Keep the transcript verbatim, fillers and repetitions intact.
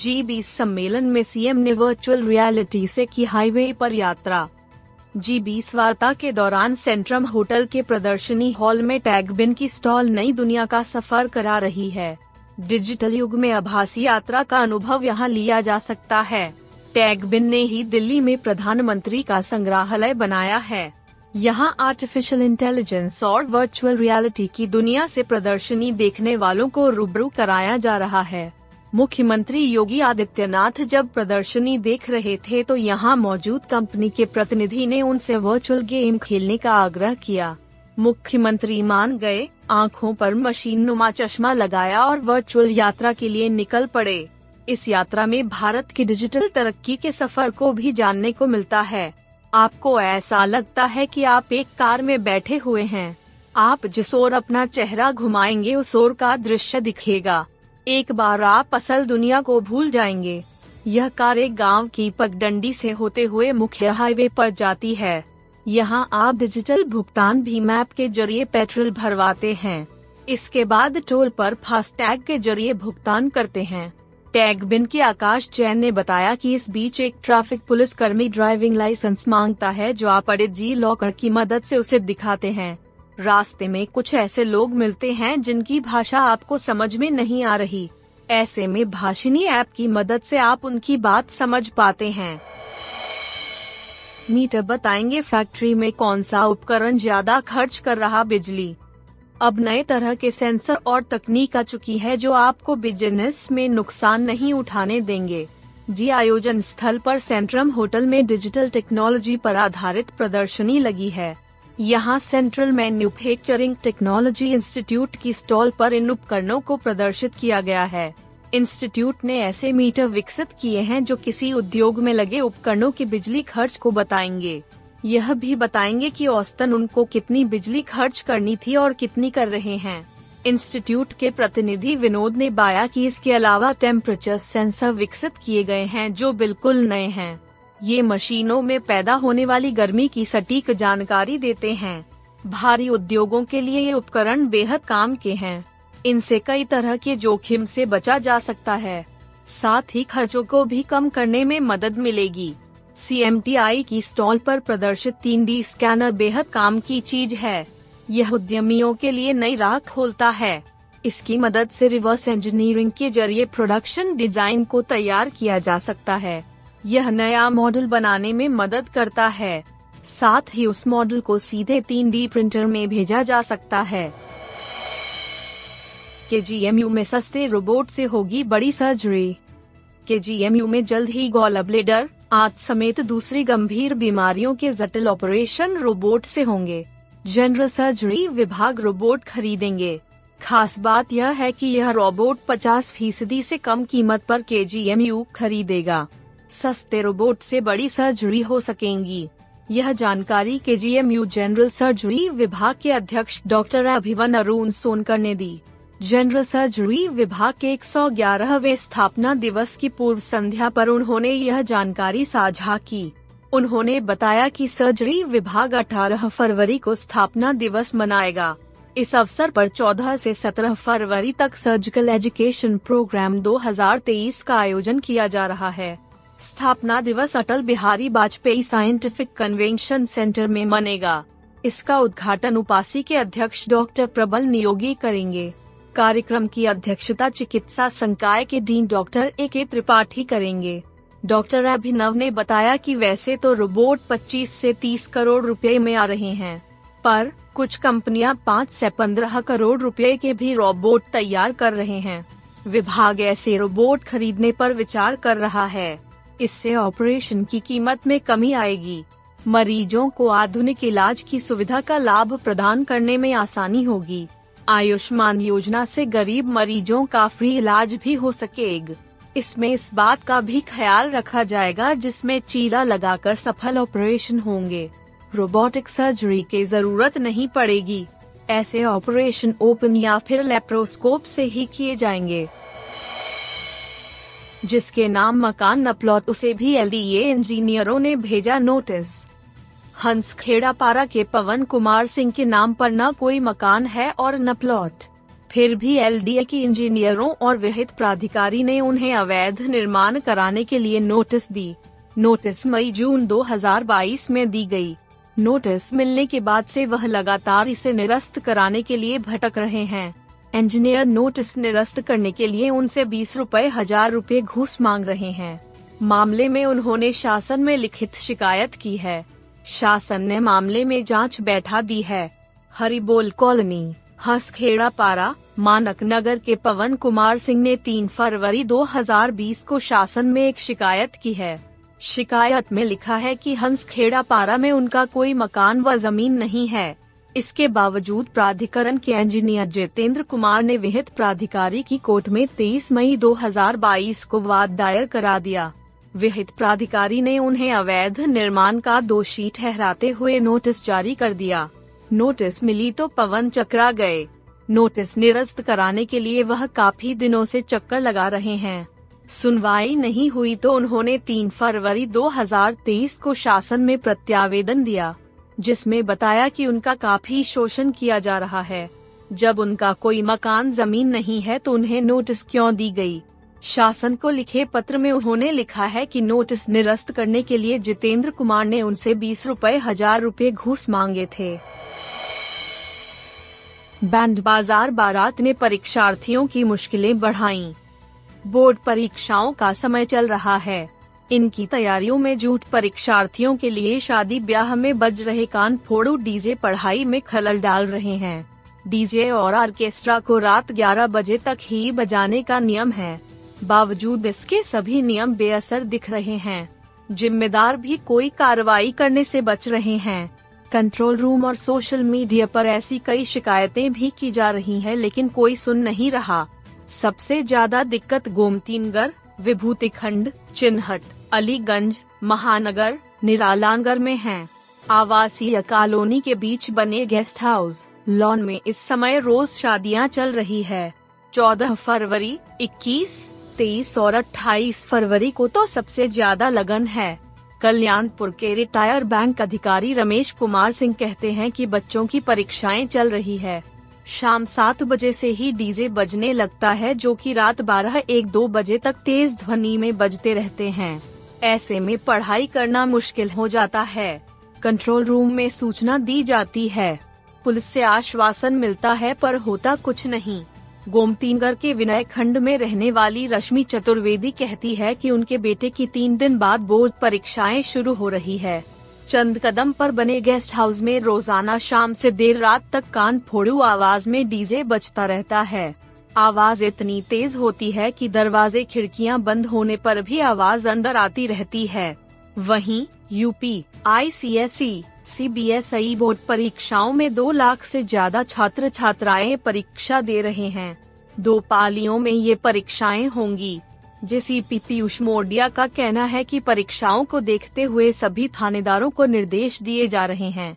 जी बीस सम्मेलन में सीएम ने वर्चुअल रियलिटी से की हाईवे पर यात्रा। जी बीस वार्ता के दौरान सेंट्रम होटल के प्रदर्शनी हॉल में टैगबिन की स्टॉल नई दुनिया का सफर करा रही है। डिजिटल युग में आभासी यात्रा का अनुभव यहां लिया जा सकता है। टैगबिन ने ही दिल्ली में प्रधानमंत्री का संग्रहालय बनाया है। यहां आर्टिफिशियल इंटेलिजेंस और वर्चुअल रियलिटी की दुनिया से प्रदर्शनी देखने वालों को रूबरू कराया जा रहा है। मुख्यमंत्री योगी आदित्यनाथ जब प्रदर्शनी देख रहे थे तो यहां मौजूद कंपनी के प्रतिनिधि ने उनसे वर्चुअल गेम खेलने का आग्रह किया। मुख्यमंत्री मान गए, आंखों पर मशीन नुमा चश्मा लगाया और वर्चुअल यात्रा के लिए निकल पड़े। इस यात्रा में भारत की डिजिटल तरक्की के सफर को भी जानने को मिलता है। आपको ऐसा लगता है कि आप एक कार में बैठे हुए हैं। आप जिस ओर अपना चेहरा घुमाएंगे उस ओर का दृश्य दिखेगा। एक बार आप असल दुनिया को भूल जाएंगे। यह कार एक गांव की पगडंडी से होते हुए मुख्य हाईवे पर जाती है। यहां आप डिजिटल भुगतान भी मैप के जरिए पेट्रोल भरवाते हैं। इसके बाद टोल पर फास्टैग के जरिए भुगतान करते हैं। टैगबिन के आकाश जैन ने बताया कि इस बीच एक ट्रैफिक पुलिस कर्मी ड्राइविंग लाइसेंस मांगता है, जो आप डिजिलॉकर की मदद से उसे दिखाते हैं। रास्ते में कुछ ऐसे लोग मिलते हैं जिनकी भाषा आपको समझ में नहीं आ रही। ऐसे में भाषिनी ऐप की मदद से आप उनकी बात समझ पाते हैं। मीटर बताएंगे फैक्ट्री में कौन सा उपकरण ज्यादा खर्च कर रहा बिजली। अब नए तरह के सेंसर और तकनीक आ चुकी है जो आपको बिजनेस में नुकसान नहीं उठाने देंगे। जी आयोजन स्थल पर सेंट्रम होटल में डिजिटल टेक्नोलॉजी पर आधारित प्रदर्शनी लगी है। यहाँ सेंट्रल मैन्युफैक्चरिंग टेक्नोलॉजी इंस्टीट्यूट की स्टॉल पर इन उपकरणों को प्रदर्शित किया गया है। इंस्टीट्यूट ने ऐसे मीटर विकसित किए हैं जो किसी उद्योग में लगे उपकरणों के बिजली खर्च को बताएंगे। यह भी बताएंगे कि औसतन उनको कितनी बिजली खर्च करनी थी और कितनी कर रहे हैं। इंस्टीट्यूट के प्रतिनिधि विनोद ने बताया कि इसके अलावा टेम्परेचर सेंसर विकसित किए गए हैं जो बिल्कुल नए हैं। ये मशीनों में पैदा होने वाली गर्मी की सटीक जानकारी देते हैं। भारी उद्योगों के लिए ये उपकरण बेहद काम के हैं। इनसे कई तरह के जोखिम से बचा जा सकता है, साथ ही खर्चों को भी कम करने में मदद मिलेगी। सी एम टी आई की स्टॉल पर प्रदर्शित थ्री डी स्कैनर बेहद काम की चीज है। यह उद्यमियों के लिए नई राह खोलता है। इसकी मदद से रिवर्स इंजीनियरिंग के जरिए प्रोडक्शन डिजाइन को तैयार किया जा सकता है। यह नया मॉडल बनाने में मदद करता है, साथ ही उस मॉडल को सीधे थ्री डी प्रिंटर में भेजा जा सकता है। के जी एम यू में सस्ते रोबोट से होगी बड़ी सर्जरी। के जी एम यू में जल्द ही गॉल ब्लैडर, आंत समेत दूसरी गंभीर बीमारियों के जटिल ऑपरेशन रोबोट से होंगे। जनरल सर्जरी विभाग रोबोट खरीदेंगे। खास बात यह है कि यह रोबोट पचास फीसदी से कम कीमत पर के जी एम यू खरीदेगा। सस्ते रोबोट से बड़ी सर्जरी हो सकेंगी। यह जानकारी K G M U general surgery विभाग के अध्यक्ष डॉक्टर अभिवन अरुण सोनकर ने दी। जनरल सर्जरी विभाग के एक सौ ग्यारहवें स्थापना दिवस की पूर्व संध्या पर उन्होंने यह जानकारी साझा की। उन्होंने बताया कि सर्जरी विभाग अठारह फरवरी को स्थापना दिवस मनाएगा। इस अवसर पर चौदह से सत्रह फरवरी तक सर्जिकल एजुकेशन प्रोग्राम दो हज़ार तेईस का आयोजन किया जा रहा है। स्थापना दिवस Atal Bihari Vajpayee scientific convention centre में मनेगा। इसका उद्घाटन उपासी के अध्यक्ष डॉक्टर प्रबल नियोगी करेंगे। कार्यक्रम की अध्यक्षता चिकित्सा संकाय के डीन डॉक्टर ए के त्रिपाठी करेंगे। डॉक्टर अभिनव ने बताया कि वैसे तो रोबोट पच्चीस से तीस करोड़ रुपए में आ रहे हैं, पर कुछ कंपनियां पाँच से पंद्रह करोड़ रुपए के भी रोबोट तैयार कर रहे हैं। विभाग ऐसे रोबोट खरीदने पर विचार कर रहा है। इससे ऑपरेशन की कीमत में कमी आएगी। मरीजों को आधुनिक इलाज की सुविधा का लाभ प्रदान करने में आसानी होगी। आयुष्मान योजना से गरीब मरीजों का फ्री इलाज भी हो सकेगा। इसमें इस बात का भी ख्याल रखा जाएगा जिसमें चीरा लगाकर सफल ऑपरेशन होंगे। रोबोटिक सर्जरी की जरूरत नहीं पड़ेगी, ऐसे ऑपरेशन ओपन या फिर लेप्रोस्कोप से ही किए जाएंगे। जिसके नाम मकान न प्लॉट, उसे भी एलडीए इंजीनियरों ने भेजा नोटिस। हंसखेड़ा पारा के पवन कुमार सिंह के नाम पर न कोई मकान है और न प्लॉट, फिर भी एलडीए के इंजीनियरों और विहित प्राधिकारी ने उन्हें अवैध निर्माण कराने के लिए नोटिस दी। नोटिस मई जून दो हज़ार बाईस में दी गई। नोटिस मिलने के बाद से वह लगातार इसे निरस्त कराने के लिए भटक रहे हैं। इंजीनियर नोटिस निरस्त करने के लिए उनसे बीस रुपए हजार रुपए घूस मांग रहे हैं। मामले में उन्होंने शासन में लिखित शिकायत की है। शासन ने मामले में जांच बैठा दी है। हरिबोल कॉलोनी, हंसखेड़ा पारा, मानक नगर के पवन कुमार सिंह ने तीन फरवरी दो हज़ार बीस को शासन में एक शिकायत की है। शिकायत में लिखा है कि हंसखेड़ा पारा में उनका कोई मकान व जमीन नहीं है। इसके बावजूद प्राधिकरण के इंजीनियर जितेंद्र कुमार ने विहित प्राधिकारी की कोर्ट में तेईस मई दो हज़ार बाईस को वाद दायर करा दिया। विहित प्राधिकारी ने उन्हें अवैध निर्माण का दोषी ठहराते हुए नोटिस जारी कर दिया। नोटिस मिली तो पवन चकरा गए। नोटिस निरस्त कराने के लिए वह काफी दिनों से चक्कर लगा रहे हैं। सुनवाई नहीं हुई तो उन्होंने तीन फरवरी दो हज़ार तेईस को शासन में प्रत्यावेदन दिया, जिसमें बताया कि उनका काफी शोषण किया जा रहा है। जब उनका कोई मकान जमीन नहीं है तो उन्हें नोटिस क्यों दी गई? शासन को लिखे पत्र में उन्होंने लिखा है कि नोटिस निरस्त करने के लिए जितेंद्र कुमार ने उनसे बीस रुपए हजार रुपए घूस मांगे थे। बैंड बाजार बारात ने परीक्षार्थियों की मुश्किलें बढ़ाई। बोर्ड परीक्षाओं का समय चल रहा है। इनकी तैयारियों में जुट परीक्षार्थियों के लिए शादी ब्याह में बज रहे कान फोड़ू डीजे पढ़ाई में खलल डाल रहे हैं। डीजे और ऑर्केस्ट्रा को रात ग्यारह बजे तक ही बजाने का नियम है। बावजूद इसके सभी नियम बेअसर दिख रहे हैं। जिम्मेदार भी कोई कार्रवाई करने से बच रहे हैं। कंट्रोल रूम और सोशल मीडिया पर ऐसी कई शिकायतें भी की जा रही हैं, लेकिन कोई सुन नहीं रहा। सबसे ज्यादा दिक्कत गोमतीनगर, विभूतिखंड, चिन्हट, अलीगंज, महानगर, निरालानगर में है। आवासीय कॉलोनी के बीच बने गेस्ट हाउस लॉन में इस समय रोज शादियां चल रही है। चौदह फरवरी, इक्कीस, तेईस और अट्ठाईस फरवरी को तो सबसे ज्यादा लगन है। कल्याणपुर के रिटायर बैंक अधिकारी रमेश कुमार सिंह कहते हैं कि बच्चों की परीक्षाएं चल रही है। शाम सात बजे से ही डीजे बजने लगता है, जो कि रात बारह एक दो बजे तक तेज ध्वनि में बजते रहते हैं। ऐसे में पढ़ाई करना मुश्किल हो जाता है। कंट्रोल रूम में सूचना दी जाती है, पुलिस से आश्वासन मिलता है, पर होता कुछ नहीं। गोमतीनगर के विनय खंड में रहने वाली रश्मि चतुर्वेदी कहती है कि उनके बेटे की तीन दिन बाद बोर्ड परीक्षाएं शुरू हो रही है। चंद कदम पर बने गेस्ट हाउस में रोजाना शाम से देर रात तक कान फोड़ू आवाज में डीजे बजता रहता है। आवाज इतनी तेज होती है कि दरवाजे खिड़कियां बंद होने पर भी आवाज अंदर आती रहती है। वहीं यूपी आईसीएसई, सीबीएसई बोर्ड परीक्षाओं में दो लाख से ज्यादा छात्र छात्राएं परीक्षा दे रहे हैं। दो पालियों में ये परीक्षाएं होंगी। जेसीपी पीयूष मोडिया का कहना है कि परीक्षाओं को देखते हुए सभी थानेदारों को निर्देश दिए जा रहे हैं।